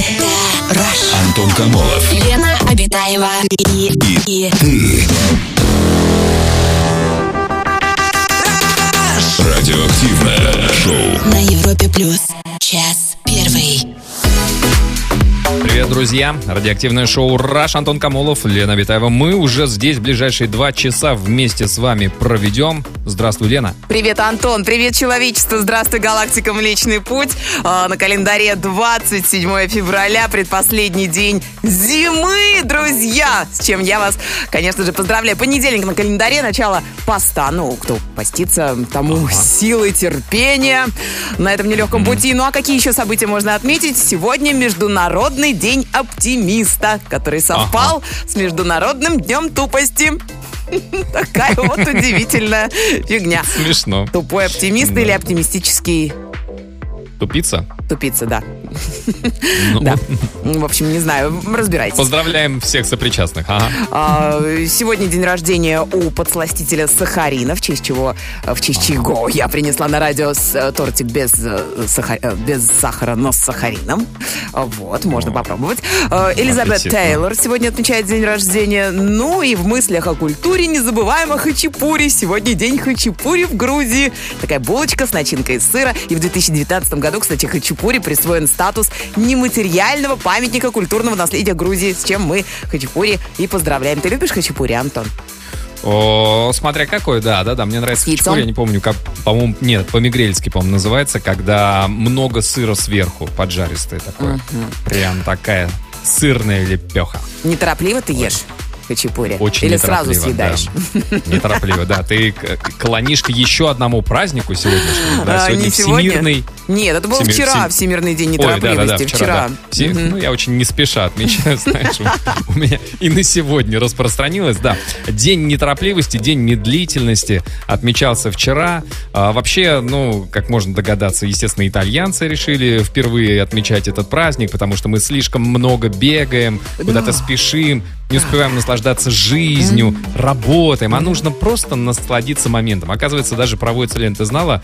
Это Раш. Антон Комолов. Лена Абитаева. И ты. Радиоактивное шоу. На Европе плюс. Час первый. Привет, друзья! Радиоактивное шоу «Раш», Антон Комолов, Лена Абитаева. Мы уже здесь в ближайшие 2 часа вместе с вами проведем. Здравствуй, Лена! Привет, Антон! Привет, человечество! Здравствуй, галактика «Млечный Путь». На календаре 27 февраля, предпоследний день зимы, друзья! С чем я вас, конечно же, поздравляю. Понедельник на календаре, начало поста. Ну, кто постится, тому силы, терпения на этом нелегком пути. Ну, а какие еще события можно отметить? Сегодня Международный день оптимиста, который совпал с Международным днем тупости. Такая вот удивительная фигня. Смешно. Тупой оптимист или оптимистический... Тупица? Тупица, да. Ну. Да. В общем, не знаю, разбирайтесь. Поздравляем всех сопричастных. Ага. Сегодня день рождения у подсластителя сахарина, в честь чего я принесла на радио тортик без сахара, но с сахарином. Вот, можно попробовать. Элизабет Тейлор сегодня отмечает день рождения. Ну и в мыслях о культуре не забываем о хачапури. Сегодня день хачапури в Грузии. Такая булочка с начинкой из сыра. И в 2019 году, кстати, хачапури присвоен статус нематериального памятника культурного наследия Грузии, с чем мы хачапури и поздравляем. Ты любишь хачапури, Антон? О, смотря какой, да, мне нравится хачапури, я не помню, как, по-моему, нет, по-мигрельски, по-моему, называется, когда много сыра сверху, поджаристое такое, прям такая сырная лепеха. Неторопливо ты ешь? Хачапури. Очень или сразу съедаешь? Да. Неторопливо, да. Ты клонишь к еще одному празднику сегодняшнему. Да? Сегодня не всемирный... Нет, это был вчера Всемирный день неторопливости. Ой, вчера. Да. Ну, я очень не спеша отмечаю, знаешь. У меня и на сегодня распространилось, да. День неторопливости, день медлительности отмечался вчера. Вообще, ну, как можно догадаться, естественно, итальянцы решили впервые отмечать этот праздник, потому что мы слишком много бегаем, куда-то спешим, не успеваем наслаждаться жизнью, работаем, а нужно просто насладиться моментом. Оказывается, даже проводится, Лен, ты знала,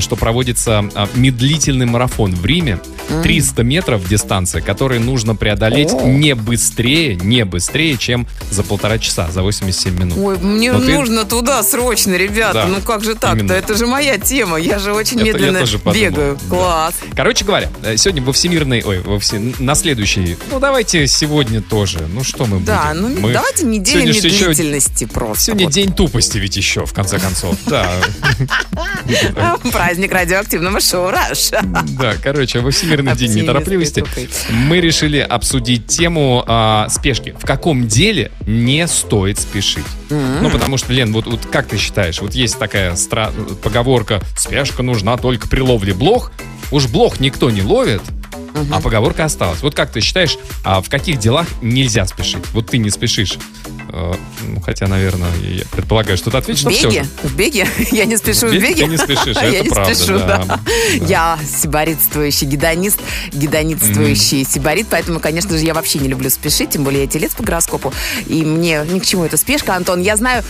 что проводится медлительный марафон в Риме, 300 метров дистанция, которую нужно преодолеть не быстрее, чем за 1,5 часа, за 87 минут. Ой, мне нужно туда срочно, ребята, да, ну как же так-то, именно. Это же моя тема, я же очень медленно бегаю, класс. Да. Короче говоря, сегодня на следующий, ну давайте сегодня тоже, ну что мы будем? Да, ну давайте неделя медлительности просто. Сегодня день тупости ведь еще, в конце концов. Да. Праздник радиоактивного шоу «Раш». Да, короче, во Всемирный день неторопливости мы решили обсудить тему спешки. В каком деле не стоит спешить? Ну, потому что, Лен, вот как ты считаешь, вот есть такая поговорка «Спешка нужна только при ловле блох». Уж блох никто не ловит, а поговорка осталась. Вот как ты считаешь, в каких делах нельзя спешить? Вот ты не спешишь. Хотя, наверное, я предполагаю, что ты ответишь на все. В беге? Я не спешу в беге. Ты не спешишь, это правда. Спешу, да. Я сибаритствующий гедонист, сибарит, поэтому, конечно же, я вообще не люблю спешить, тем более я телец по гороскопу, и мне ни к чему эта спешка, Антон. Я знаю,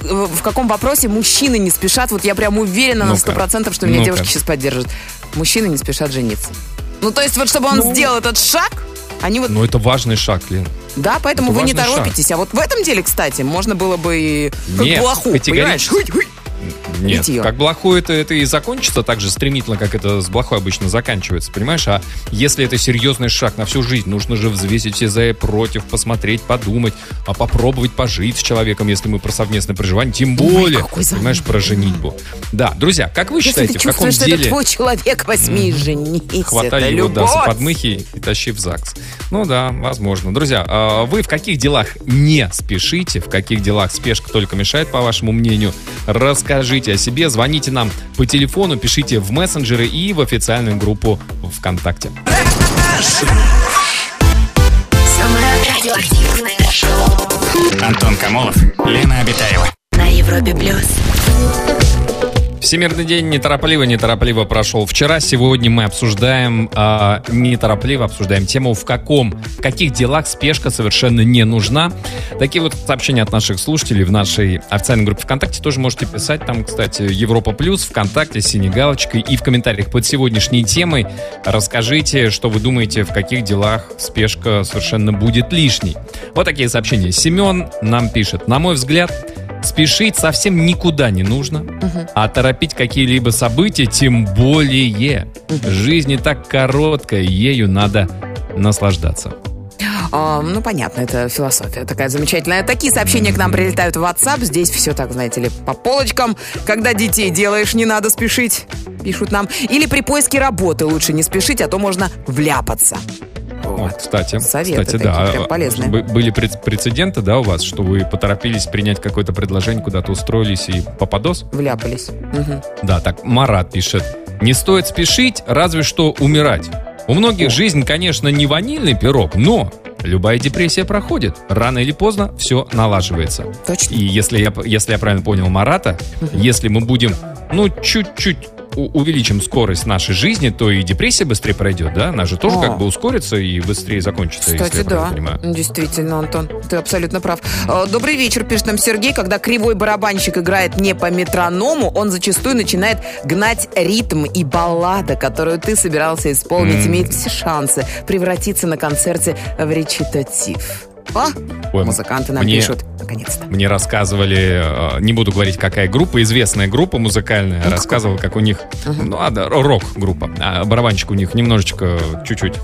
в каком вопросе мужчины не спешат, вот я прям уверена на 100%, что меня девушки сейчас поддержат. Мужчины не спешат жениться. Ну, то есть, вот чтобы он сделал этот шаг, они вот... Ну, это важный шаг, Лен. Да, поэтому это вы не торопитесь. Шаг. А вот в этом деле, кстати, можно было бы и как блоху, понимаешь? Нет, как блоху это и закончится так же стремительно, как это с блохой обычно заканчивается, понимаешь? А если это серьезный шаг на всю жизнь, нужно же взвесить все за и против, посмотреть, подумать, а попробовать пожить с человеком, если мы про совместное проживание, тем более, понимаешь, про женитьбу. Да, друзья, как вы считаете, в каком деле... Если ты чувствуешь, что это твой человек, возьми и женись, хватай его, да, за подмыхи и тащи в ЗАГС. Ну да, возможно. Друзья, вы в каких делах не спешите, в каких делах спешка только мешает, по вашему мнению, расскажите о себе, звоните нам по телефону, пишите в мессенджеры и в официальную группу ВКонтакте. Антон Комолов, Лена Абитаева. На Европе плюс. Всемирный день неторопливо прошел вчера. Сегодня мы неторопливо обсуждаем тему, в каких делах спешка совершенно не нужна. Такие вот сообщения от наших слушателей в нашей официальной группе ВКонтакте тоже можете писать. Там, кстати, Европа плюс, ВКонтакте, с синей галочкой. И в комментариях под сегодняшней темой расскажите, что вы думаете, в каких делах спешка совершенно будет лишней. Вот такие сообщения. Семен нам пишет. На мой взгляд, спешить совсем никуда не нужно, а торопить какие-либо события тем более. Жизнь и так короткая, ею надо наслаждаться. Ну, понятно, это философия такая замечательная. Такие сообщения к нам прилетают в WhatsApp. Здесь все так, знаете ли, по полочкам. Когда детей делаешь, не надо спешить, пишут нам. Или при поиске работы лучше не спешить, а то можно вляпаться. Вот, кстати, да, полезные. Были прецеденты, да, у вас, что вы поторопились принять какое-то предложение, куда-то устроились и попадос? Вляпались. Да, так, Марат пишет. Не стоит спешить, разве что умирать. У многих жизнь, конечно, не ванильный пирог, но любая депрессия проходит. Рано или поздно все налаживается. Точно. И если я правильно понял Марата, если мы будем, чуть-чуть увеличим скорость нашей жизни, то и депрессия быстрее пройдет, да? Она же тоже как бы ускорится и быстрее закончится. Кстати, если я правильно понимаю. Действительно, Антон, ты абсолютно прав. Добрый вечер, пишет нам Сергей. Когда кривой барабанщик играет не по метроному, он зачастую начинает гнать ритм, и баллада, которую ты собирался исполнить, имеет все шансы превратиться на концерте в речитатив. Музыканты нам пишут. Наконец-то. Мне рассказывали, не буду говорить, какая группа, известная группа музыкальная, рассказывала, как у них, рок-группа, барабанщик у них немножечко, чуть-чуть,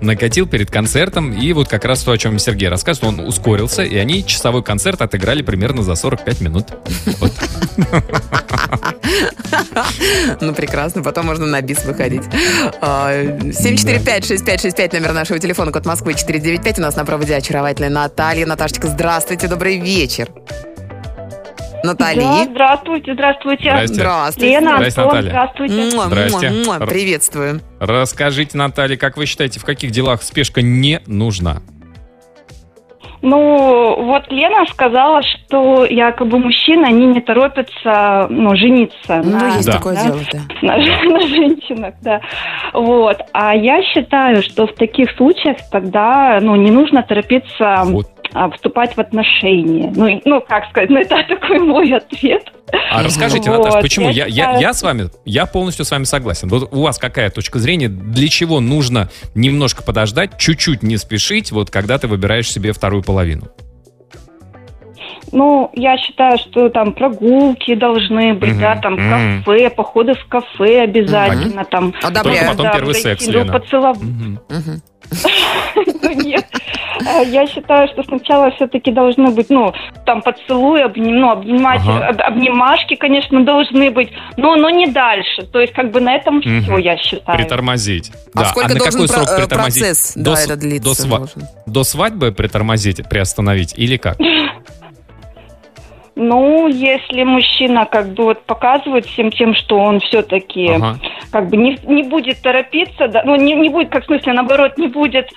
накатил перед концертом, и вот как раз то, о чем Сергей рассказывал, он ускорился, и они часовой концерт отыграли примерно за 45 минут. Ну, прекрасно, потом можно на бис выходить. 745-6565, номер нашего телефона, код Москвы 495, у нас на проводе очаровательная Наталья. Наташечка, здравствуйте, добрый вечер. Натали. Да, здравствуйте. Лена, Антон, Наталья. Здравствуйте. Приветствую. Расскажите, Наталья, как вы считаете, в каких делах спешка не нужна? Лена сказала, что якобы мужчины, они не торопятся, жениться. На женщинах, да. Вот. А я считаю, что в таких случаях тогда, не нужно торопиться вступать в отношения. Это такой мой ответ. А расскажите, Наташа, почему? Я полностью с вами согласен. Вот у вас какая точка зрения? Для чего нужно немножко подождать, чуть-чуть не спешить, когда ты выбираешь себе вторую половину? Я считаю, что там прогулки должны быть, кафе, походы в кафе обязательно. Только потом первый секс, Лена. Нет, я считаю, что сначала все-таки должны быть, поцелуи, обнимашки, конечно, должны быть, но не дальше. То есть, на этом все, я считаю. Притормозить. А сколько должен процесс длиться? До свадьбы притормозить, приостановить или как? Если мужчина показывает всем тем, что он все-таки не будет торопиться, да, не будет, наоборот, не будет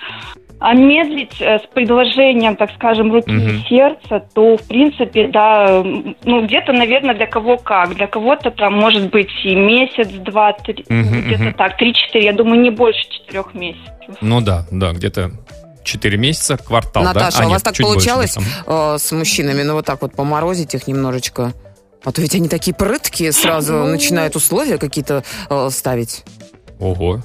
медлить с предложением, так скажем, руки и сердца, то, в принципе, да, где-то, наверное, для кого как. Для кого-то там, может быть, и месяц, два, три, где-то так, 3-4, я думаю, не больше 4 месяцев. Где-то 4 месяца, квартал, Наташа, да? Наташа, у вас так получалось с мужчинами, поморозить их немножечко? А то ведь они такие прыткие, сразу начинают условия какие-то ставить. Ого.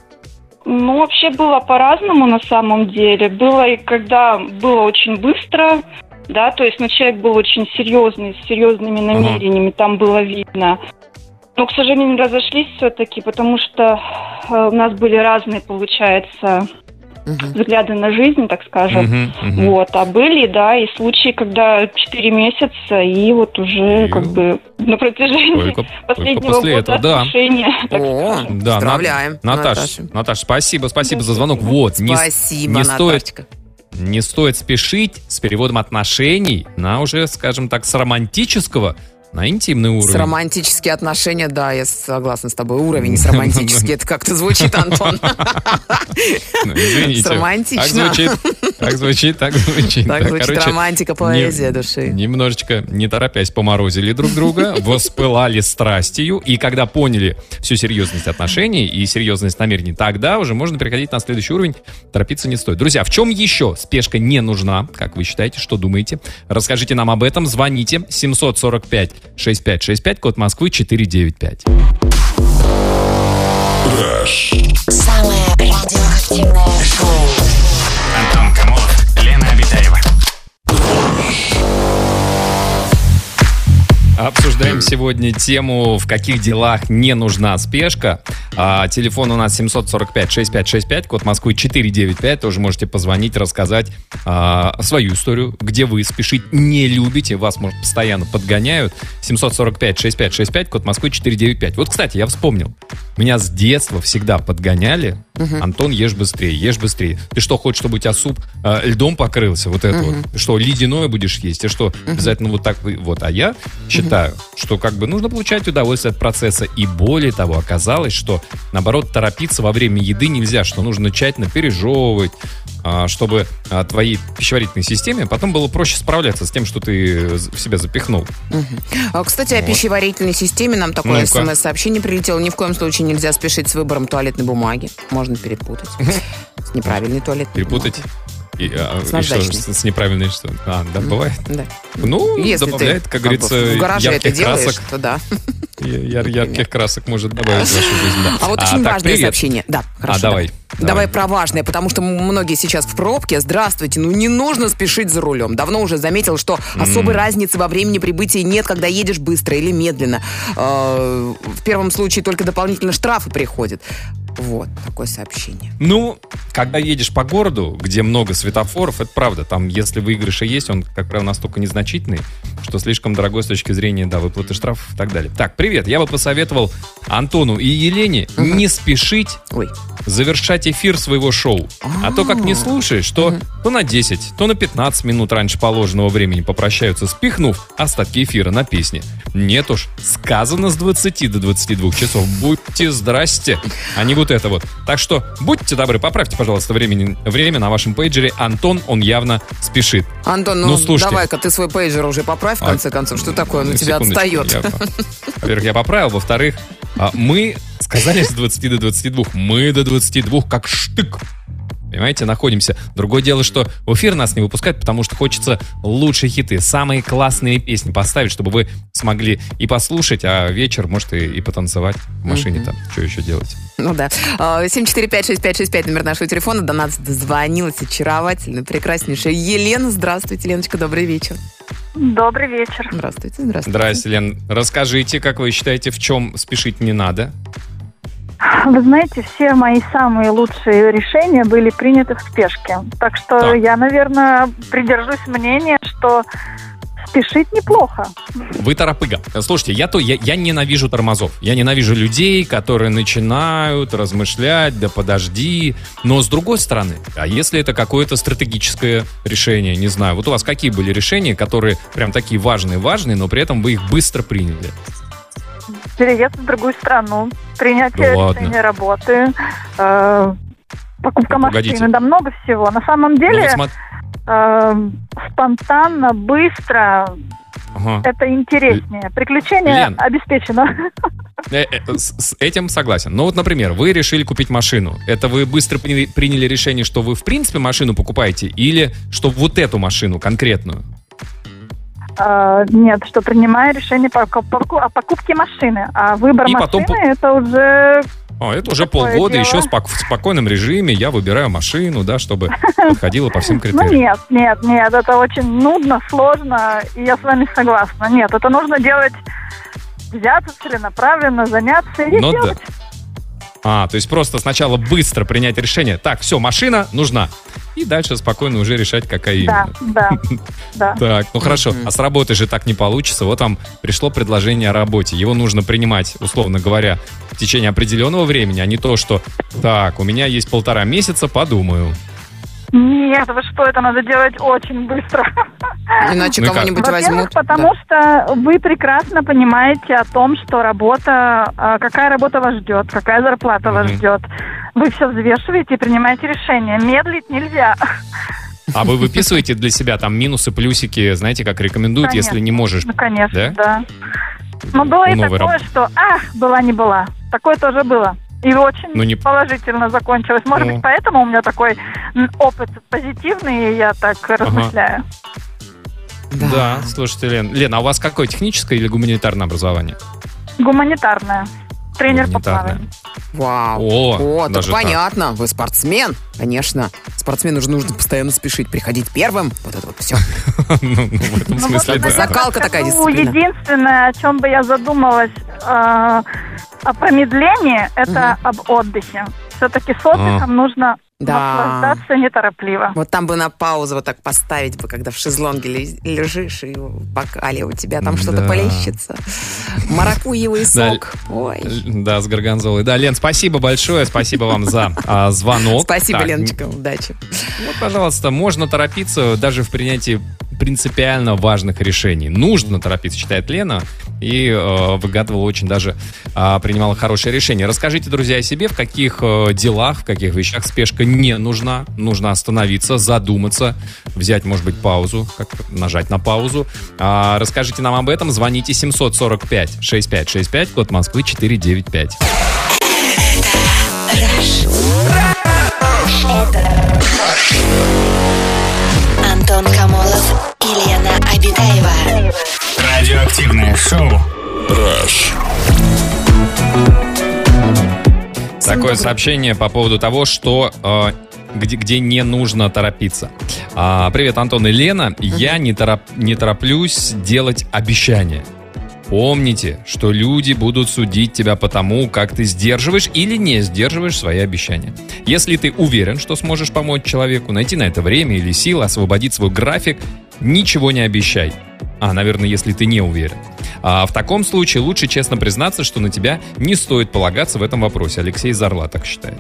Вообще было по-разному на самом деле. Было и когда было очень быстро, да, то есть человек был очень серьезный, с серьезными намерениями, там было видно. Но, к сожалению, разошлись все-таки, потому что у нас были разные, получается, взгляды на жизнь, так скажем. Вот. А были, да, и случаи, когда 4 месяца, и вот уже на протяжении последнего года отношения. Поздравляем, Наташа, спасибо за звонок. Спасибо, Наташечка. Не стоит спешить с переводом отношений на уже, скажем так, с романтического на интимный уровень. С романтические отношения, да, я согласна с тобой. Уровень с романтический. Это как-то звучит, Антон. Извините. С романтично. Так звучит. Так звучит, так звучит. Так звучит, короче, романтика, поэзия души. Немножечко, не торопясь, поморозили друг друга, воспылали страстью, и когда поняли всю серьезность отношений и серьезность намерений, тогда уже можно переходить на следующий уровень. Торопиться не стоит. Друзья, в чем еще спешка не нужна? Как вы считаете, что думаете? Расскажите нам об этом, звоните 745-6565, код Москвы 495. Самое радиоактивное шоу. Антон Комолов, Лена Абитаева. Обсуждаем сегодня тему, в каких делах не нужна спешка. Телефон у нас 745-6565, код Москвы 495. Тоже можете позвонить, рассказать свою историю, где вы спешить не любите, вас, может, постоянно подгоняют. 745-6565, код Москвы 495. Вот, кстати, я вспомнил. Меня с детства всегда подгоняли. Антон, ешь быстрее, ешь быстрее. Ты что, хочешь, чтобы у тебя суп льдом покрылся? Вот это вот. Что, ледяное будешь есть? Ты что, обязательно вот так вот? А я считаю, что как бы нужно получать удовольствие от процесса. И более того, оказалось, что наоборот, торопиться во время еды нельзя, что нужно тщательно пережевывать, чтобы твоей пищеварительной системе потом было проще справляться с тем, что ты в себя запихнул. Кстати, вот. О пищеварительной системе нам такое смс-сообщение прилетело. Ни в коем случае нельзя спешить с выбором туалетной бумаги. Можно перепутать. С неправильной туалетной. Перепутать? И что, с неправильной что? Да, бывает? Да. Ну, если добавляет, ты, как говорится, ярких красок. То да. Ярких красок может добавить в вашу жизнь. Да. А вот очень важное сообщение. Да, хорошо. Давай про важное, потому что многие сейчас в пробке. Здравствуйте, ну не нужно спешить за рулем. Давно уже заметил, что особой разницы во времени прибытия нет, когда едешь быстро или медленно. В первом случае только дополнительно штрафы приходят. Вот такое сообщение. Ну, когда едешь по городу, где много светофоров, это правда. Там, если выигрыша есть, он, как правило, настолько незначительный, что слишком дорогой с точки зрения выплаты штрафов и так далее. Так, привет. Я бы посоветовал Антону и Елене не спешить завершать эфир своего шоу. А то, как не слушаешь, то на 10, то на 15 минут раньше положенного времени попрощаются, спихнув остатки эфира на песни. Нет уж, сказано с 20 до 22 часов. Будьте здрасте, а не вот это вот. Так что будьте добры, поправьте, пожалуйста, время на вашем пейджере. Антон, он явно спешит. Антон, ну давай-ка ты свой пейджер уже поправь, в конце концов. Что такое? Он у тебя отстает. Во-первых, я поправил. Во-вторых, мы сказали с 20 до 22. Мы до 22 как штык. Понимаете, находимся. Другое дело, что в эфир нас не выпускают, потому что хочется лучшие хиты, самые классные песни поставить, чтобы вы смогли и послушать, а вечер, может, и потанцевать в машине там. Что еще делать? Ну да. 745-6565, номер нашего телефона. До нас дозвонилась очаровательная, прекраснейшая Елена. Здравствуйте, Леночка, добрый вечер. Добрый вечер. Здравствуйте, здравствуйте. Здравствуйте, Лен. Расскажите, как вы считаете, в чем спешить не надо? Вы знаете, все мои самые лучшие решения были приняты в спешке. Так что я, наверное, придержусь мнения, что спешить неплохо. Вы торопыга. Слушайте, я ненавижу тормозов. Я ненавижу людей, которые начинают размышлять, да подожди. Но с другой стороны, а если это какое-то стратегическое решение, не знаю. Вот у вас какие были решения, которые прям такие важные, но при этом вы их быстро приняли? Переезд в другую страну, принятие решения работы, покупка машины, да много всего. На самом деле, спонтанно, быстро, это интереснее. Приключение обеспечено. С этим согласен. Ну вот, например, вы решили купить машину. Это вы быстро приняли решение, что вы в принципе машину покупаете, или что вот эту машину конкретную? Нет, что принимаю решение о покупке машины. А выбор машины это уже... это уже полгода, дело. Еще в спокойном режиме я выбираю машину, да, чтобы подходила по всем критериям. Нет, это очень нудно, сложно, и я с вами согласна. Нет, это нужно делать взяться целенаправленно, заняться и делать. То есть просто сначала быстро принять решение. Так, все, машина нужна. И дальше спокойно уже решать, какая именно. Да. Так, ну хорошо. А с работы же так не получится. Вот вам пришло предложение о работе. Его нужно принимать, условно говоря, в течение определенного времени, а не то, что так, у меня есть 1,5 месяца, подумаю. Нет, вы что, это надо делать очень быстро. Иначе кого-нибудь возьмут. Потому что вы прекрасно понимаете о том, что какая работа вас ждет, какая зарплата вас ждет. Вы все взвешиваете и принимаете решение. Медлить нельзя. А вы выписываете для себя там минусы, плюсики, знаете, как рекомендуют, конечно, если не можешь? Ну, конечно, да. Ну, было и такое, что была не была. Такое тоже было. И очень положительно закончилось. Может быть, поэтому у меня такой опыт позитивный, и я так размышляю. Да, слушайте, Лена, а у вас какое, техническое или гуманитарное образование? Гуманитарное. Тренер по плаванию. Вау. О, так понятно. Так. Вы спортсмен, конечно. Спортсмену же нужно постоянно спешить, приходить первым. Вот это вот все. Ну, в этом смысле, да. Закалка такая дисциплина. Единственное, о чем бы я задумалась, о промедлении, это об отдыхе. Все-таки с отдыхом нужно... Да. Наслаждаться неторопливо. Вот там бы на паузу вот так поставить бы, когда в шезлонге лежишь и в бокале у тебя там что-то полещется. Маракуевый сок. Ой. Да, с горгонзолой. Да, Лен, спасибо большое, спасибо вам за звонок. Спасибо, Леночка, удачи. Вот, пожалуйста, можно торопиться даже в принятии принципиально важных решений. Нужно торопиться, считает Лена, и выгадывала очень даже, принимала хорошее решение. Расскажите, друзья, о себе, в каких делах, в каких вещах спешка не нужна. Нужно остановиться, задуматься, взять, может быть, паузу, как нажать на паузу. Расскажите нам об этом, звоните 745-6565, код Москвы 495. Антон Комолов и Лена Абитаева. Радиоактивное шоу «Раш». Такое сообщение по поводу того, что где не нужно торопиться. Привет, Антон и Лена. Я не тороплюсь делать обещания. Помните, что люди будут судить тебя по тому, как ты сдерживаешь или не сдерживаешь свои обещания. Если ты уверен, что сможешь помочь человеку, найти на это время или силы, освободить свой график, ничего не обещай. Наверное, если ты не уверен. В таком случае лучше честно признаться, что на тебя не стоит полагаться в этом вопросе. Алексей из Орла так считает.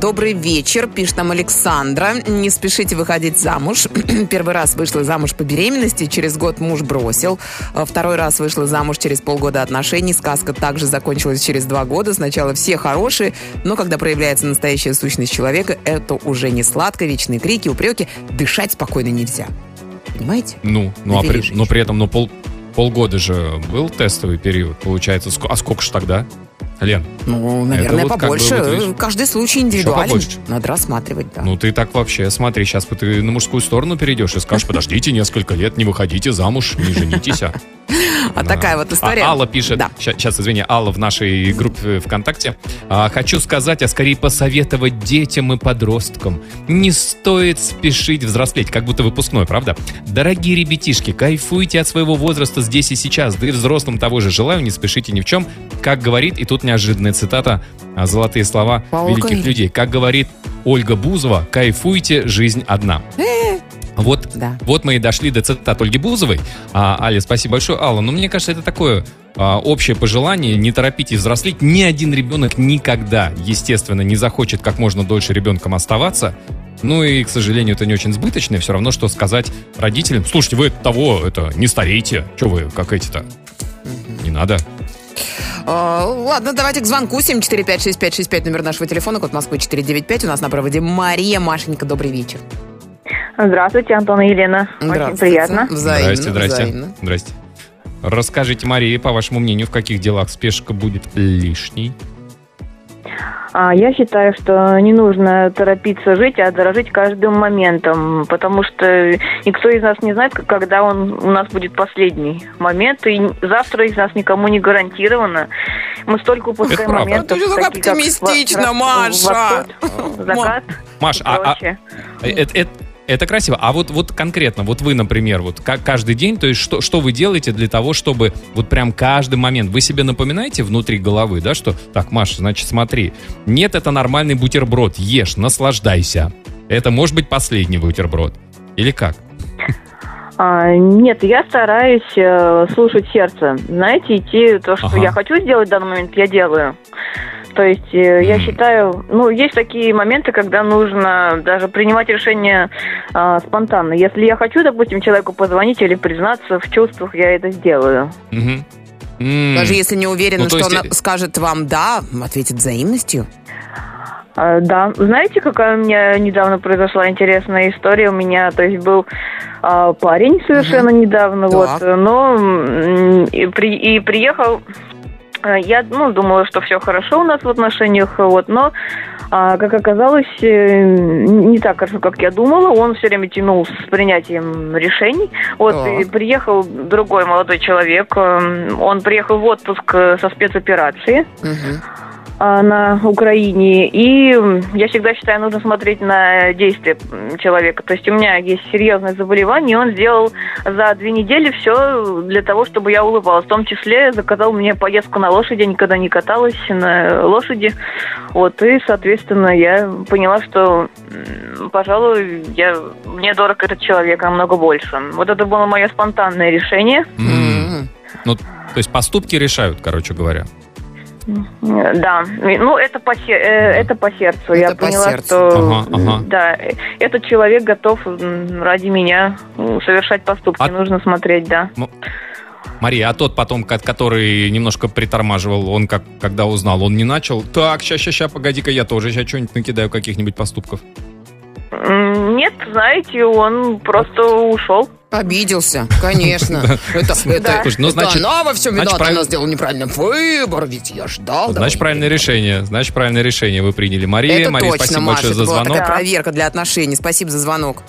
Добрый вечер, пишет нам Александра. Не спешите выходить замуж. Первый раз вышла замуж по беременности, через год муж бросил. Второй раз вышла замуж через полгода отношений. Сказка также закончилась через 2 года. Сначала все хорошие, но когда проявляется настоящая сущность человека, это уже не сладко, вечные крики, упреки. Дышать спокойно нельзя. Понимаете? Но при этом полгода же был тестовый период, получается. А сколько же тогда, Лен? Ну, наверное, вот побольше. Каждый случай индивидуален. Надо рассматривать, да. Ну, ты так вообще, смотри, сейчас ты на мужскую сторону перейдешь и скажешь, подождите несколько лет, не выходите замуж, не женитесь. А такая вот история. Алла пишет, сейчас, извини, Алла в нашей группе ВКонтакте. Хочу сказать, а скорее посоветовать детям и подросткам. Не стоит спешить взрослеть, как будто выпускной, правда? Дорогие ребятишки, кайфуйте от своего возраста здесь и сейчас. Да и взрослым того же желаю, не спешите ни в чем. Как говорит, и тут неожиданная цитата, золотые слова великих людей. Как говорит Ольга Бузова, кайфуйте, жизнь одна. Вот, да. Вот мы и дошли до цитаты Ольги Бузовой. Аля, спасибо большое. Алла, но мне кажется, это такое общее пожелание. Не торопитесь взрослеть. Ни один ребенок никогда, естественно, не захочет как можно дольше ребенком оставаться. Ну и, к сожалению, это не очень сбыточно. Все равно, что сказать родителям. Слушайте, вы не старейте. Че вы, как эти-то? Не надо. Ладно, давайте к звонку. 745-6565, номер нашего телефона, код Москвы 495. У нас на проводе Мария. Машенька, добрый вечер. Здравствуйте, Антон и Елена. Очень приятно. Взаимно. Здрасте. Расскажите, Мария, по вашему мнению, в каких делах спешка будет лишней? Я считаю, что не нужно торопиться жить, а дорожить каждым моментом, потому что никто из нас не знает, когда он у нас будет последний момент, и завтра из нас никому не гарантировано. Мы столько упускаем моментов. Это так оптимистично, Маша! Закат. Маша, это красиво. А вот конкретно, вот вы, например, вот каждый день, то есть что вы делаете для того, чтобы вот прям каждый момент, вы себе напоминаете внутри головы, да, что так, Маша, значит, смотри, нет, это нормальный бутерброд, ешь, наслаждайся. Это может быть последний бутерброд. Или как? Нет, я стараюсь слушать сердце. Знаете, идти то, что я хочу сделать в данный момент, я делаю. То есть я считаю, есть такие моменты, когда нужно даже принимать решение спонтанно. Если я хочу, допустим, человеку позвонить или признаться в чувствах, я это сделаю. Даже если не уверена, что она скажет вам «да», ответит взаимностью? Да. Знаете, какая у меня недавно произошла интересная история? У меня, то есть, был парень совершенно недавно, да. И приехал... Я думала, что все хорошо у нас в отношениях, но, как оказалось, не так хорошо, как я думала. Он все время тянул с принятием решений. И приехал другой молодой человек. Он приехал в отпуск со спецоперации на Украине. И я всегда считаю, нужно смотреть на действия человека. То есть у меня есть серьезное заболевание, и он сделал за 2 недели все для того, чтобы я улыбалась. В том числе заказал мне поездку на лошади, я никогда не каталась на лошади. И, соответственно, я поняла, что, пожалуй, мне дорог этот человек намного больше. Это было мое спонтанное решение. Mm-hmm. То есть поступки решают, короче говоря. Да, это по сердцу. Я поняла, что да, этот человек готов ради меня совершать поступки. Нужно смотреть, да. Мария, а тот потом, который немножко притормаживал, он когда узнал, он не начал? Так, сейчас, погоди-ка, я тоже сейчас что-нибудь накидаю, каких-нибудь поступков. Нет, знаете, он просто ушел. Обиделся, конечно. Она во всем виновата, она сделала неправильный выбор, ведь я ждал. Значит, правильное решение вы приняли. Мария, спасибо большое за звонок. Это была такая проверка для отношений. Спасибо за звонок.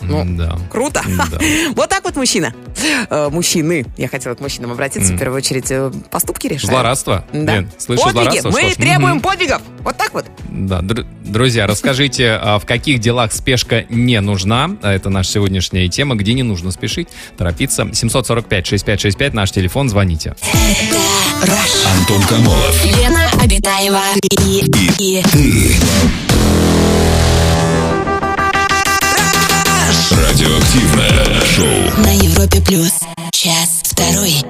Круто. Вот так вот мужчины, я хотела к мужчинам обратиться, в первую очередь, поступки решают. Злорадство? Подвиги, мы требуем подвигов. Вот так вот. Да, друзья, расскажите, в каких делах спешка не нужна. Это наша сегодняшняя тема, где не нужно спешить, торопиться. 745-6565, наш телефон, звоните. Это Раш. Антон Комолов. Лена Абитаева. И ты. Раш. Радиоактивное шоу. На Европе плюс. 1:02.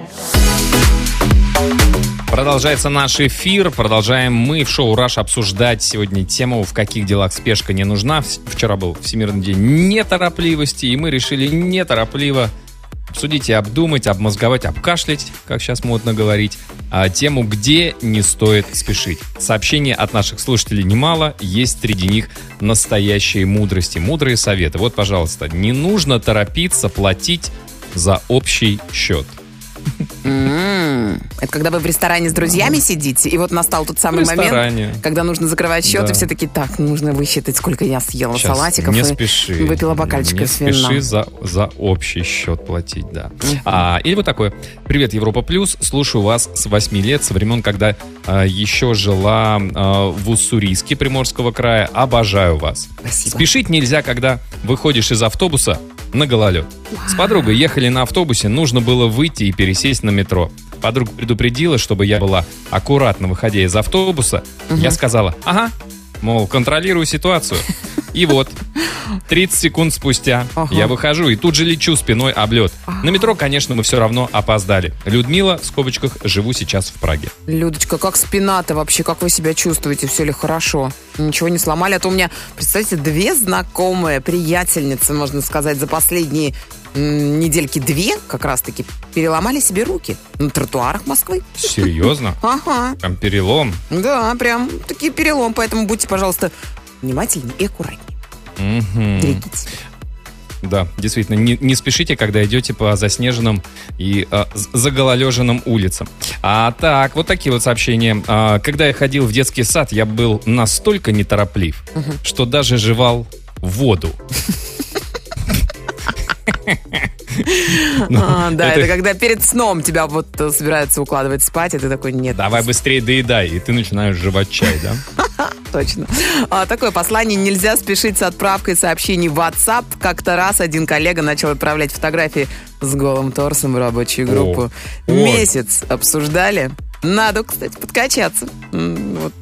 Продолжается наш эфир. Продолжаем мы в шоу «Раш» обсуждать сегодня тему, в каких делах спешка не нужна. Вчера был Всемирный день неторопливости, и мы решили неторопливо обсудить и обдумать, обмозговать, обкашлять, как сейчас модно говорить, тему, где не стоит спешить. Сообщений от наших слушателей немало, есть среди них настоящие мудрости, мудрые советы. Вот, пожалуйста, не нужно торопиться платить за общий счет. Это когда вы в ресторане с друзьями сидите, и настал тот самый момент, когда нужно закрывать счет, и все такие, так, нужно высчитать, сколько я съела салатиков и выпила бокальчика с вином. Не спеши за общий счет платить, да. Или вот такое. Привет, Европа плюс, слушаю вас с 8 лет, со времен, когда еще жила в Уссурийске Приморского края. Обожаю вас. Спасибо. Спешить нельзя, когда выходишь из автобуса на гололед. С подругой ехали на автобусе, нужно было выйти и пересесть на метро. Подруга предупредила, чтобы я была аккуратна, выходя из автобуса. Я сказала, мол, контролирую ситуацию. И 30 секунд спустя я выхожу и тут же лечу спиной об лед. На метро, конечно, мы все равно опоздали. Людмила, в скобочках, живу сейчас в Праге. Людочка, как спина-то вообще? Как вы себя чувствуете? Все ли хорошо? Ничего не сломали? А то у меня, представьте, 2 знакомые, приятельницы, можно сказать, за последние недельки 2 как раз-таки переломали себе руки на тротуарах Москвы. Серьезно? Прям перелом? Да, прям таки перелом. Поэтому будьте, пожалуйста, внимательнее и аккуратнее. Берегите. Да, действительно, не спешите, когда идете по заснеженным и загололеженным улицам. Вот такие вот сообщения. Когда я ходил в детский сад, я был настолько нетороплив, что даже жевал воду. Да, это когда перед сном тебя собираются укладывать спать, и ты такой, нет. Давай быстрее доедай, и ты начинаешь жевать чай, да? Точно. Такое послание. Нельзя спешить с отправкой сообщений в WhatsApp. Как-то раз один коллега начал отправлять фотографии с голым торсом в рабочую группу. Месяц обсуждали. Надо, кстати, подкачаться.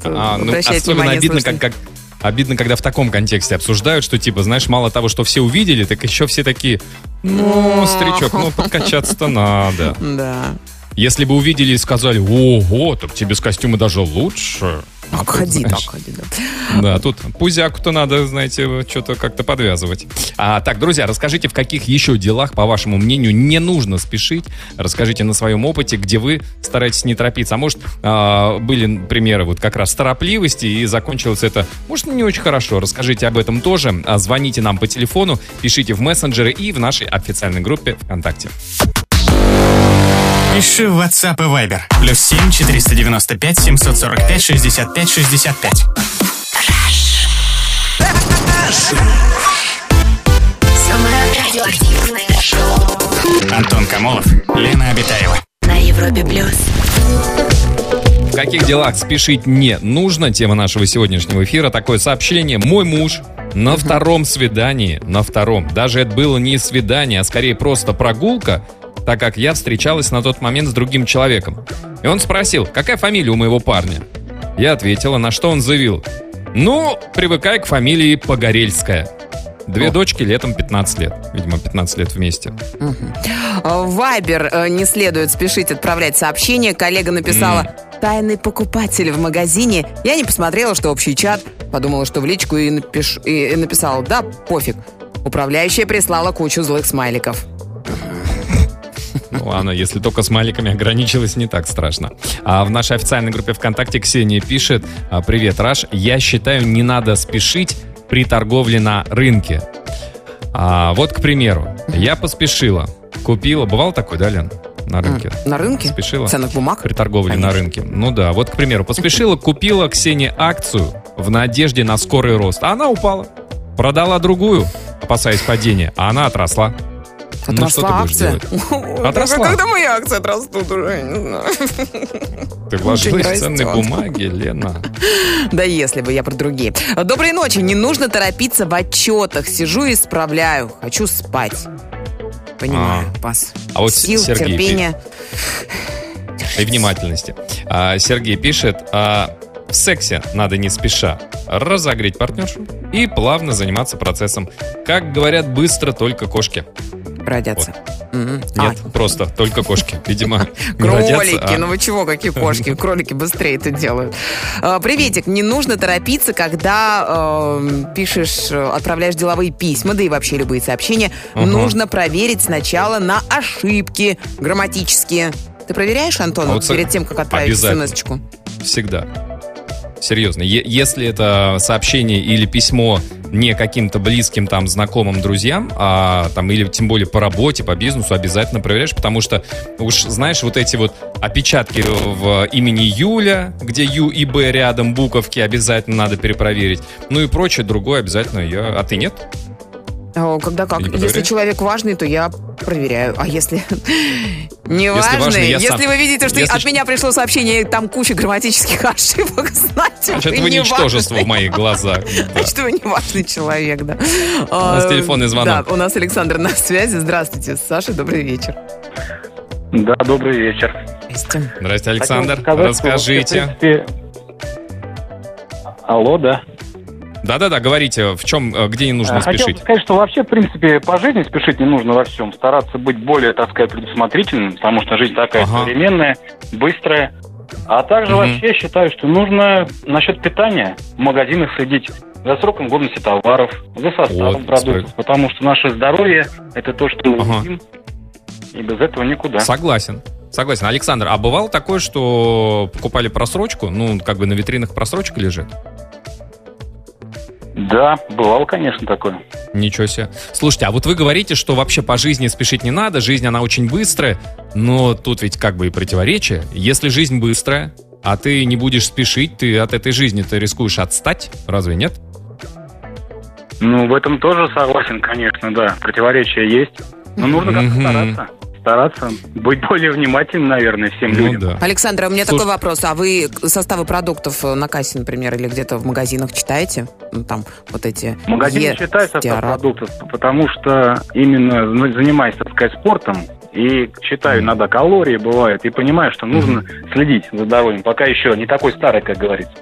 Особенно обидно, обидно, когда в таком контексте обсуждают, что, мало того, что все увидели, так еще все такие, старичок, подкачаться-то надо. Да. Если бы увидели и сказали, ого, так тебе с костюма даже лучше. Обходи так. Да, тут пузяку-то надо, знаете, что-то как-то подвязывать. Так, друзья, расскажите, в каких еще делах, по вашему мнению, не нужно спешить. Расскажите на своем опыте, где вы стараетесь не торопиться. А может, были примеры вот как раз торопливости, и закончилось это, может, не очень хорошо. Расскажите об этом тоже. Звоните нам по телефону, пишите в мессенджеры и в нашей официальной группе ВКонтакте. Пиши в WhatsApp и Viber. +7 495 745 65 65. Антон Комолов, Лена Абитаева. На Европе плюс. В каких делах спешить не нужно? Тема нашего сегодняшнего эфира. Такое сообщение. Мой муж на втором свидании, даже это было не свидание, а скорее просто прогулка, так как я встречалась на тот момент с другим человеком. И он спросил, какая фамилия у моего парня? Я ответила, на что он заявил: ну, привыкай к фамилии Погорельская. Две дочки летом 15 лет. Видимо, 15 лет вместе. В Вайбер не следует спешить отправлять сообщение. Коллега написала: тайный покупатель в магазине. Я не посмотрела, что общий чат. Подумала, что в личку, и написала: да, пофиг. Управляющая прислала кучу злых смайликов. Ладно, если только с смайликами ограничилось, не так страшно. В нашей официальной группе ВКонтакте Ксения пишет: «Привет, Раш, я считаю, не надо спешить при торговле на рынке». Вот, к примеру, я поспешила, купила... Бывало такое, да, Лен? На рынке. На рынке? Спешила. Ценных бумаг? При торговле на рынке. Ну да, вот, к примеру, поспешила, купила Ксении акцию в надежде на скорый рост. А она упала. Продала другую, опасаясь падения, а она отросла. Ну, что ты будешь делать? Отросла. Когда мои акции отрастут уже, я не знаю. Ты вложилась в ценные бумаги, Лена. Да если бы, я про другие. Доброй ночи. Не нужно торопиться в отчетах. Сижу и исправляю. Хочу спать. Понимаю. Пас. А вот сил, терпения и внимательности. Сергей пишет: в сексе надо не спеша разогреть партнершу и плавно заниматься процессом. Как говорят, быстро только кошки родятся. Вот. Нет, просто только кошки, видимо. Кролики, ну вы чего, какие кошки? Кролики быстрее это делают. Приветик, не нужно торопиться, когда пишешь, отправляешь деловые письма, да и вообще любые сообщения. Нужно проверить сначала на ошибки грамматические. Ты проверяешь, Антон, перед тем, как отправить смс-очку? Всегда. Серьезно, если это сообщение или письмо не каким-то близким там знакомым, друзьям, там, или тем более по работе, по бизнесу, обязательно проверяешь, потому что уж знаешь, вот эти вот опечатки в имени Юля, где Ю и Б рядом, буковки, обязательно надо перепроверить. Ну и прочее, другое обязательно. А ты нет? Когда как? Если человек важный, то я проверяю. А если не важный, если вы видите, что от меня пришло сообщение, и там куча грамматических ошибок, значит, вы ничтожество в моих глазах. Значит, вы не важный человек, да. У нас телефонный звонок. Да, у нас Александр на связи. Здравствуйте, Саша, добрый вечер. Да, добрый вечер. Здравствуйте, Александр. Расскажите. Алло, да. Да-да-да, говорите, в чем, где не нужно спешить. Хотел бы сказать, что вообще, в принципе, по жизни спешить не нужно во всем. Стараться быть более, так сказать, предусмотрительным, потому что жизнь такая современная, быстрая. А также вообще считаю, что нужно насчет питания в магазинах следить за сроком годности товаров, за составом продуктов, потому что наше здоровье – это то, что мы едим, и без этого никуда. Согласен. Александр, а бывало такое, что покупали просрочку, ну, как бы на витринах просрочка лежит? Да, бывало, конечно, такое. Ничего себе. Слушайте, а вот вы говорите, что вообще по жизни спешить не надо, жизнь, она очень быстрая, но тут ведь как бы и противоречие. Если жизнь быстрая, а ты не будешь спешить, ты от этой жизни ты рискуешь отстать, разве нет? Ну, в этом тоже согласен, конечно, да, противоречие есть, но нужно как-то стараться быть более внимательным, наверное, всем людям. Да. Александр, у меня такой вопрос. А вы составы продуктов на кассе, например, или где-то в магазинах читаете? Ну, там вот эти... Магазины читают состав продуктов, потому что именно занимаюсь, так сказать, спортом, и читаю иногда калории, бывает, и понимаю, что нужно следить за здоровьем, пока еще не такой старый, как говорится.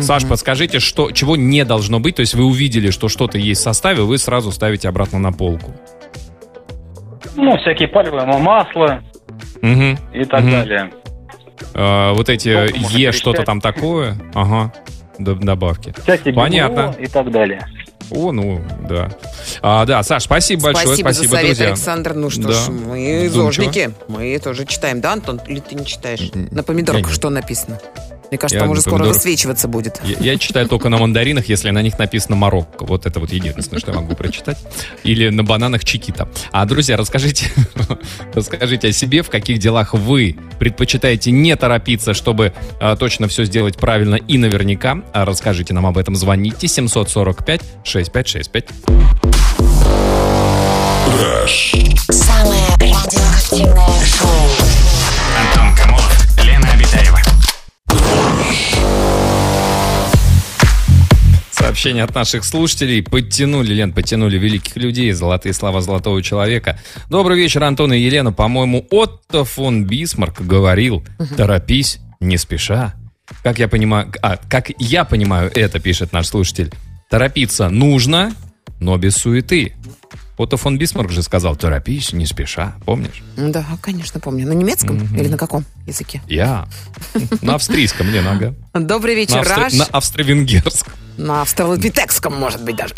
Саш, подскажите, чего не должно быть? То есть вы увидели, что что-то есть в составе, вы сразу ставите обратно на полку. Ну, всякие пальмовые масла и так далее. Вот эти Е что-то там такое. добавки. Кстати, понятно. И так далее. О, ну, да. Да, Саш, спасибо большое. Спасибо за совет, друзья. Александр. Ну что ж, мы зожники. Мы тоже читаем. Да, Антон? Или ты не читаешь? На помидорках что написано? Мне кажется, там уже скоро высвечиваться будет. Я читаю только на мандаринах, если на них написано Марокко. Вот это вот единственное, что я могу прочитать. Или на бананах Чикита. А, друзья, расскажите о себе, в каких делах вы предпочитаете не торопиться, чтобы точно все сделать правильно и наверняка. Расскажите нам об этом. Звоните 745-6565. Самое радиоактивное шоу. Антон Комолов, Лена Абитаева. Сообщения от наших слушателей подтянули великих людей, золотые слова золотого человека. Добрый вечер, Антон и Елена. По-моему, Отто фон Бисмарк говорил: торопись, не спеша. Как я понимаю, это пишет наш слушатель. Торопиться нужно, но без суеты. Отто фон Бисмарк же сказал: торопись, не спеша. Помнишь? Да, конечно, помню. На немецком или на каком языке? Я. На австрийском, не надо. Добрый вечер, Раш. На австро-венгерском. На австралопитекском, может быть, даже.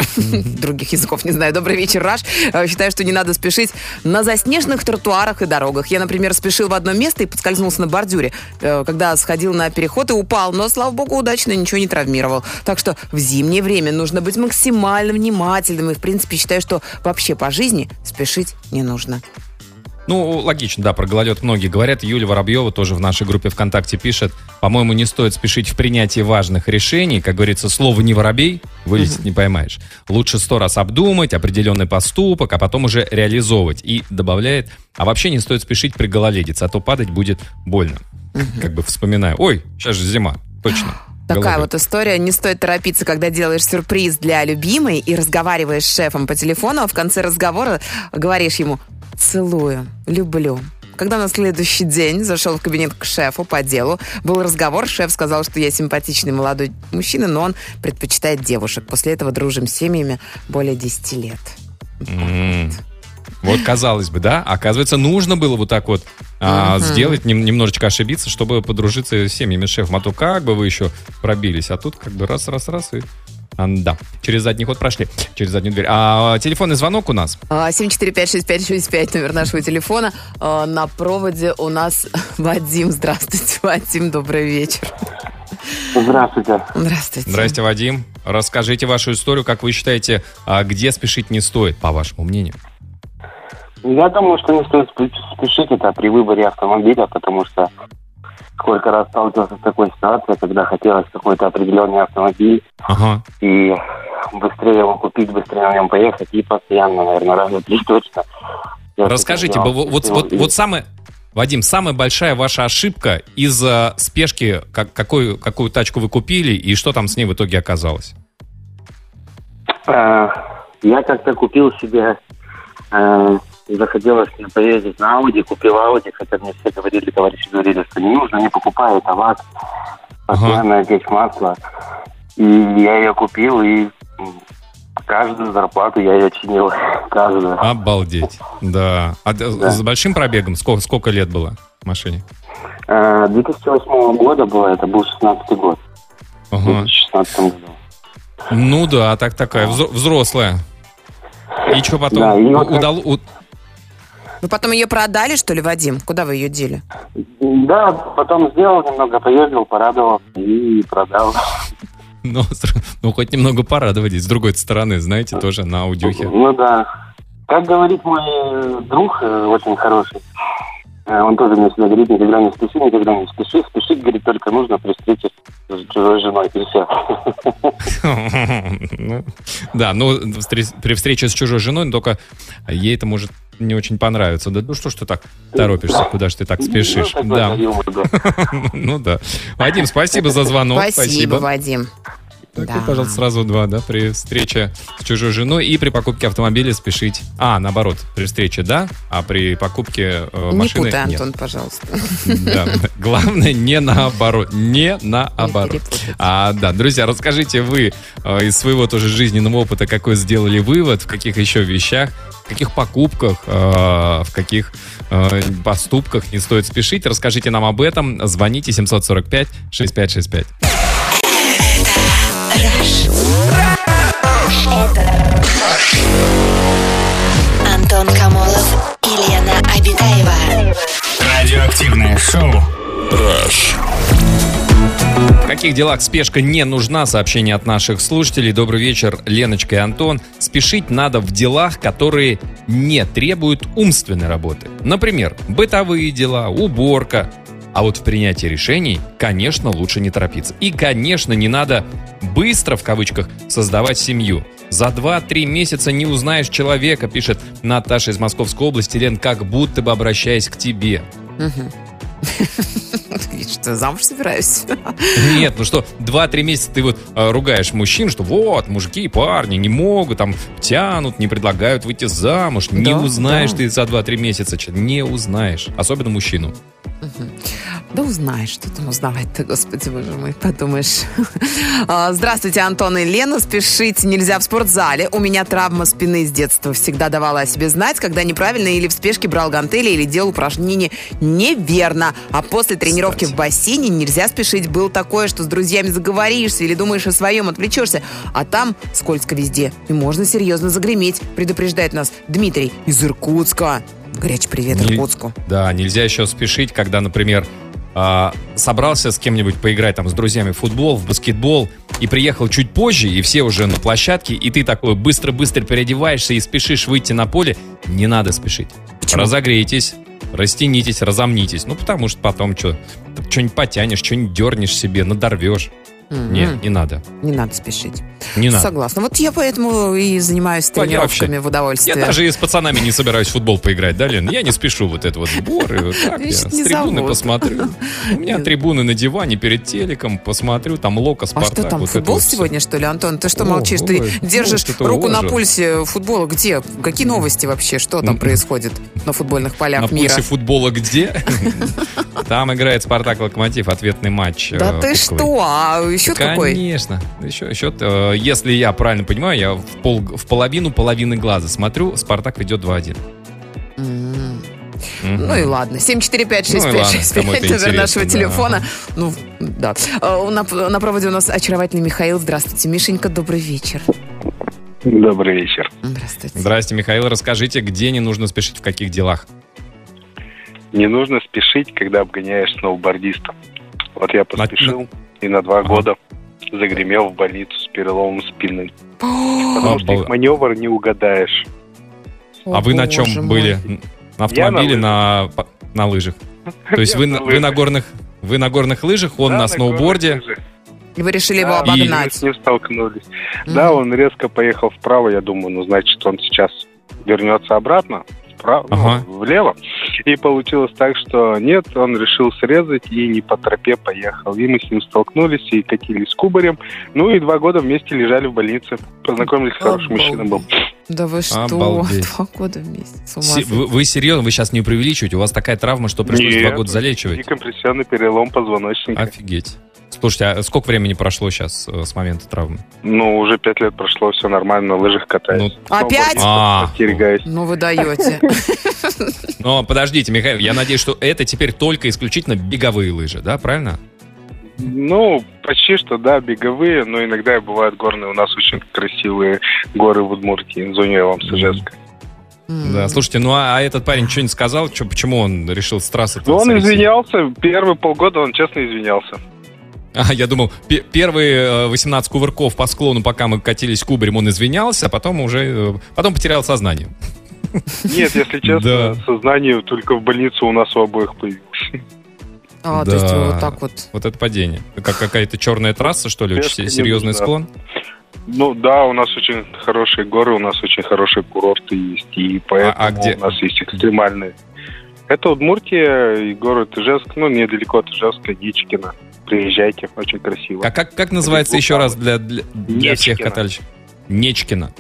Других языков не знаю. Добрый вечер, Раш. Считаю, что не надо спешить на заснеженных тротуарах и дорогах. Я, например, спешил в одно место и подскользнулся на бордюре, когда сходил на переход и упал. Но, слава богу, удачно ничего не травмировал. Так что в зимнее время нужно быть максимально внимательным. И, в принципе, считаю, что вообще по жизни спешить не нужно. Ну, логично, да, про гололед многие говорят. Юля Воробьева тоже в нашей группе ВКонтакте пишет: по-моему, не стоит спешить в принятии важных решений. Как говорится, слово «не воробей» вылетит не поймаешь. Лучше 100 раз обдумать определенный поступок, а потом уже реализовывать. И добавляет: а вообще не стоит спешить при гололедице, а то падать будет больно. Как бы вспоминаю. Ой, сейчас же зима, точно. Такая вот история. Не стоит торопиться, когда делаешь сюрприз для любимой и разговариваешь с шефом по телефону, а в конце разговора говоришь ему: целую, люблю. Когда на следующий день зашел в кабинет к шефу по делу, был разговор, шеф сказал, что я симпатичный молодой мужчина, но он предпочитает девушек. После этого дружим с семьями более 10 лет. Вот, казалось бы, да? Оказывается, нужно было вот так вот сделать, немножечко ошибиться, чтобы подружиться с семьями шефом. А то как бы вы еще пробились, а тут как бы раз-раз-раз и... Да, через задний ход прошли, через заднюю дверь. А телефонный звонок у нас? 745-6565, номер нашего телефона. На проводе у нас Вадим. Здравствуйте, Вадим, добрый вечер. Здравствуйте. Здравствуйте. Здравствуйте, Вадим. Расскажите вашу историю, как вы считаете, где спешить не стоит, по вашему мнению? Я думаю, что не стоит спешить это при выборе автомобиля, потому что сколько раз сталкивался с такой ситуацией, когда хотелось какой-то определенный автомобиль, и быстрее его купить, быстрее на нем поехать, и постоянно, наверное, раза три точно. Расскажите, Вадим, самая большая ваша ошибка из-за спешки, какую тачку вы купили, и что там с ней в итоге оказалось? Я как-то купил себе... захотелось мне поездить на Ауди, купил Ауди, хотя мне все товарищи говорили, что не нужно, не покупай, это лак, постоянно здесь масло. И я ее купил, и каждую зарплату я ее чинил, каждую. Обалдеть, да. С большим пробегом? Сколько лет было машине? 2008 года было, это был 16-й год. В 2016 году. Ну да, такая взрослая. И что потом? Да, Вы потом ее продали, что ли, Вадим? Куда вы ее дели? Да, потом сделал немного, поездил, порадовал и продал. Ну, хоть немного порадовались. С другой стороны, знаете, тоже на аудюхе. Ну, да. Как говорит мой друг, очень хороший, он тоже мне всегда говорит: никогда не спеши. Спешить, говорит, только нужно при встрече с чужой женой. И все. Да, ну, при встрече с чужой женой, только ей это может... не очень понравится. Да, ну что ж ты так торопишься, куда ж ты так спешишь? Да. Ну да. Вадим, спасибо за звонок. Спасибо, Вадим. Так, пожалуйста, сразу два, да, при встрече с чужой женой и при покупке автомобиля спешить. А, наоборот, при встрече, да, а при покупке машины нет. Не путай, Антон, пожалуйста. Да, главное, не наоборот. Не наоборот. Да, друзья, расскажите вы из своего тоже жизненного опыта, какой сделали вывод, в каких еще вещах, в каких покупках, в каких поступках не стоит спешить. Расскажите нам об этом. Звоните 745-6565. таких делах спешка не нужна. Сообщение от наших слушателей. Добрый вечер, Леночка и Антон. Спешить надо в делах, которые не требуют умственной работы. Например, бытовые дела, уборка. А вот в принятии решений, конечно, лучше не торопиться. И, конечно, не надо «быстро», в кавычках, создавать семью. За 2-3 месяца не узнаешь человека, пишет Наташа из Московской области. Лен, как будто бы обращаясь к тебе. Что, замуж собираюсь? Нет, ну что, 2-3 месяца ты вот ругаешь мужчин, что вот, мужики и парни не могут, там, тянут, не предлагают выйти замуж. Не узнаешь ты за 2-3 месяца, не узнаешь, особенно мужчину. Да узнаешь, что там узнавать-то, господи, боже мой, подумаешь. Здравствуйте, Антон и Лена. Спешить нельзя в спортзале. У меня травма спины с детства. Всегда давала о себе знать, когда неправильно или в спешке брал гантели, или делал упражнения неверно. А после тренировки в бассейне нельзя спешить. Было такое, что с друзьями заговоришься или думаешь о своем, отвлечешься. А там скользко везде. И можно серьезно загреметь, предупреждает нас Дмитрий из Иркутска. Горячий привет Иркутску. Да, нельзя еще спешить, когда, например, собрался с кем-нибудь поиграть там с друзьями в футбол, в баскетбол, и приехал чуть позже, и все уже на площадке, и ты такой быстро-быстро переодеваешься и спешишь выйти на поле. Не надо спешить. Почему? Разогрейтесь, растянитесь, разомнитесь. Ну, потому что потом что-нибудь потянешь, что-нибудь дернешь себе, надорвешь. Нет, не надо. Не надо спешить. Не надо. Согласна. Вот я поэтому и занимаюсь тренировками в удовольствие. Я даже и с пацанами не собираюсь в футбол поиграть, да, Лен? Я не спешу вот это вот сборы. Вот так я с трибуны посмотрю. У меня трибуны на диване перед телеком. Посмотрю, там Локо, Спартак. А что там, вот футбол сегодня, что ли, Антон? Ты что молчишь? Ты держишь руку на пульсе футбола. Где? Какие новости вообще? Что там происходит на футбольных полях мира? На пульсе футбола где? Там играет Спартак-Локомотив, ответный матч. Да ты что? А счет какой? Конечно. Счет, если я правильно понимаю, я в половину половины глаза смотрю, Спартак ведет 2-1. Ну и ладно. 745-6565, номер нашего телефона. Ну, да. На проводе у нас очаровательный Михаил. Здравствуйте, Мишенька, добрый вечер. Добрый вечер. Здравствуйте. Здравствуйте, Михаил. Расскажите, где не нужно спешить, в каких делах? Не нужно спешить, когда обгоняешь сноубордиста. Вот я поспешил и на 2 года загремел в больницу с переломом спины. Потому что их маневр не угадаешь. А вы на чем были? На автомобиле, на лыжах? То есть вы на горных лыжах, он на сноуборде? И вы решили его обогнать? Мы с ним столкнулись. Да, он резко поехал вправо, я думаю, ну, значит, он сейчас вернется обратно. Влево. И получилось так, что нет, он решил срезать и не по тропе поехал. И мы с ним столкнулись и катились кубарем. Ну и 2 года вместе лежали в больнице. Познакомились, хороший мужчина был. Да вы что, 2 года вместе, с ума сойти. Вы серьезно, вы сейчас не преувеличиваете? У вас такая травма, что пришлось 2 года залечивать? И компрессионный перелом позвоночника. Офигеть. Слушайте, а сколько времени прошло сейчас с момента травмы? Ну, уже 5 лет прошло, все нормально, на лыжах катаюсь. Ну, опять? Ну, вы даете. Но подождите, Михаил, я надеюсь, что это теперь только исключительно беговые лыжи, да, правильно? Ну, почти что, да, беговые, но иногда бывают горные. У нас очень красивые горы в Удмуртии, в зоне Ижевска. Да, слушайте, ну а этот парень что-нибудь сказал? Почему он решил с трассы? Ну, он извинялся, первые полгода он честно извинялся. А, я думал, первые 18 кувырков по склону, пока мы катились кубарем, он извинялся, а потом потерял сознание. Нет, если честно, сознание только в больнице у нас у обоих появилось. А, да. То есть вот так вот. Вот это падение. Как какая-то черная трасса, что ли, очень серьезный склон? Ну да, у нас очень хорошие горы, у нас очень хорошие курорты есть, и поэтому у нас есть экстремальные. Это Удмуртия и город Ижевск, ну недалеко от Ижевска, Нечкино. Приезжайте, очень красиво. А как называется еще раз для всех катальщиков? Нечкино.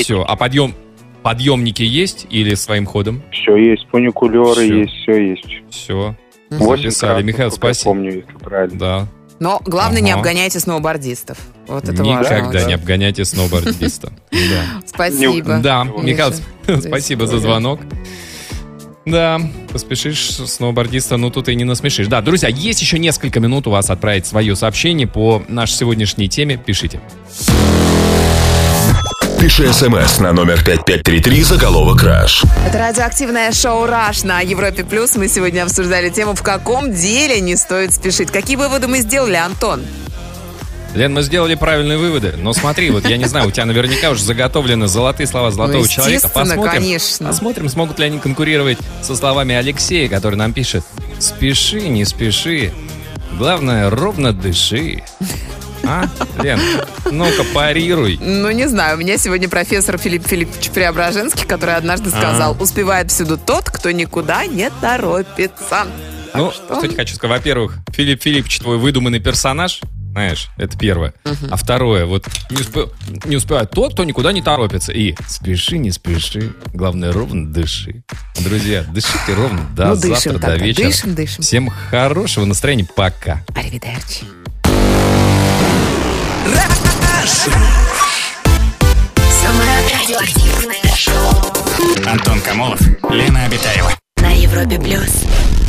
Все, а подъемники есть или своим ходом? Все есть, фуникулеры есть, все есть. Все, записали. Михаил, спасибо. Помню, если правильно. Да. Но главное, не обгоняйте сноубордистов. Вот это важно. Никогда не обгоняйте сноубордиста. Спасибо. Да, Михаил, спасибо за звонок. Да, поспешишь сноубордиста, ну тут и не насмешишь. Да, друзья, есть еще несколько минут у вас отправить свое сообщение по нашей сегодняшней теме. Пишите. Пиши смс на номер 5533, заголовок «Раш». Это радиоактивное шоу «Раш» на Европе+. Плюс. Мы сегодня обсуждали тему, в каком деле не стоит спешить. Какие выводы мы сделали, Антон? Лен, мы сделали правильные выводы. Но смотри, вот я не знаю, у тебя наверняка уже заготовлены золотые слова золотого человека. Посмотрим, конечно. Посмотрим, смогут ли они конкурировать со словами Алексея, который нам пишет: спеши, не спеши, главное, ровно дыши. А, Лен, ну-ка парируй. Ну, не знаю, у меня сегодня профессор Филипп Филиппович Преображенский, который однажды сказал: успевает всюду тот, кто никуда не торопится. Ну, что я хочу сказать, во-первых, Филипп Филиппович твой выдуманный персонаж, знаешь, это первое. А второе, вот не успевает тот, кто никуда не торопится. И спеши, не спеши, главное, ровно дыши. Друзья, дышите ровно до завтра, до вечера. Дышим. Всем хорошего настроения, пока. Аривидерчи. Антон Комолов, Лена Абитаева. На Европе плюс.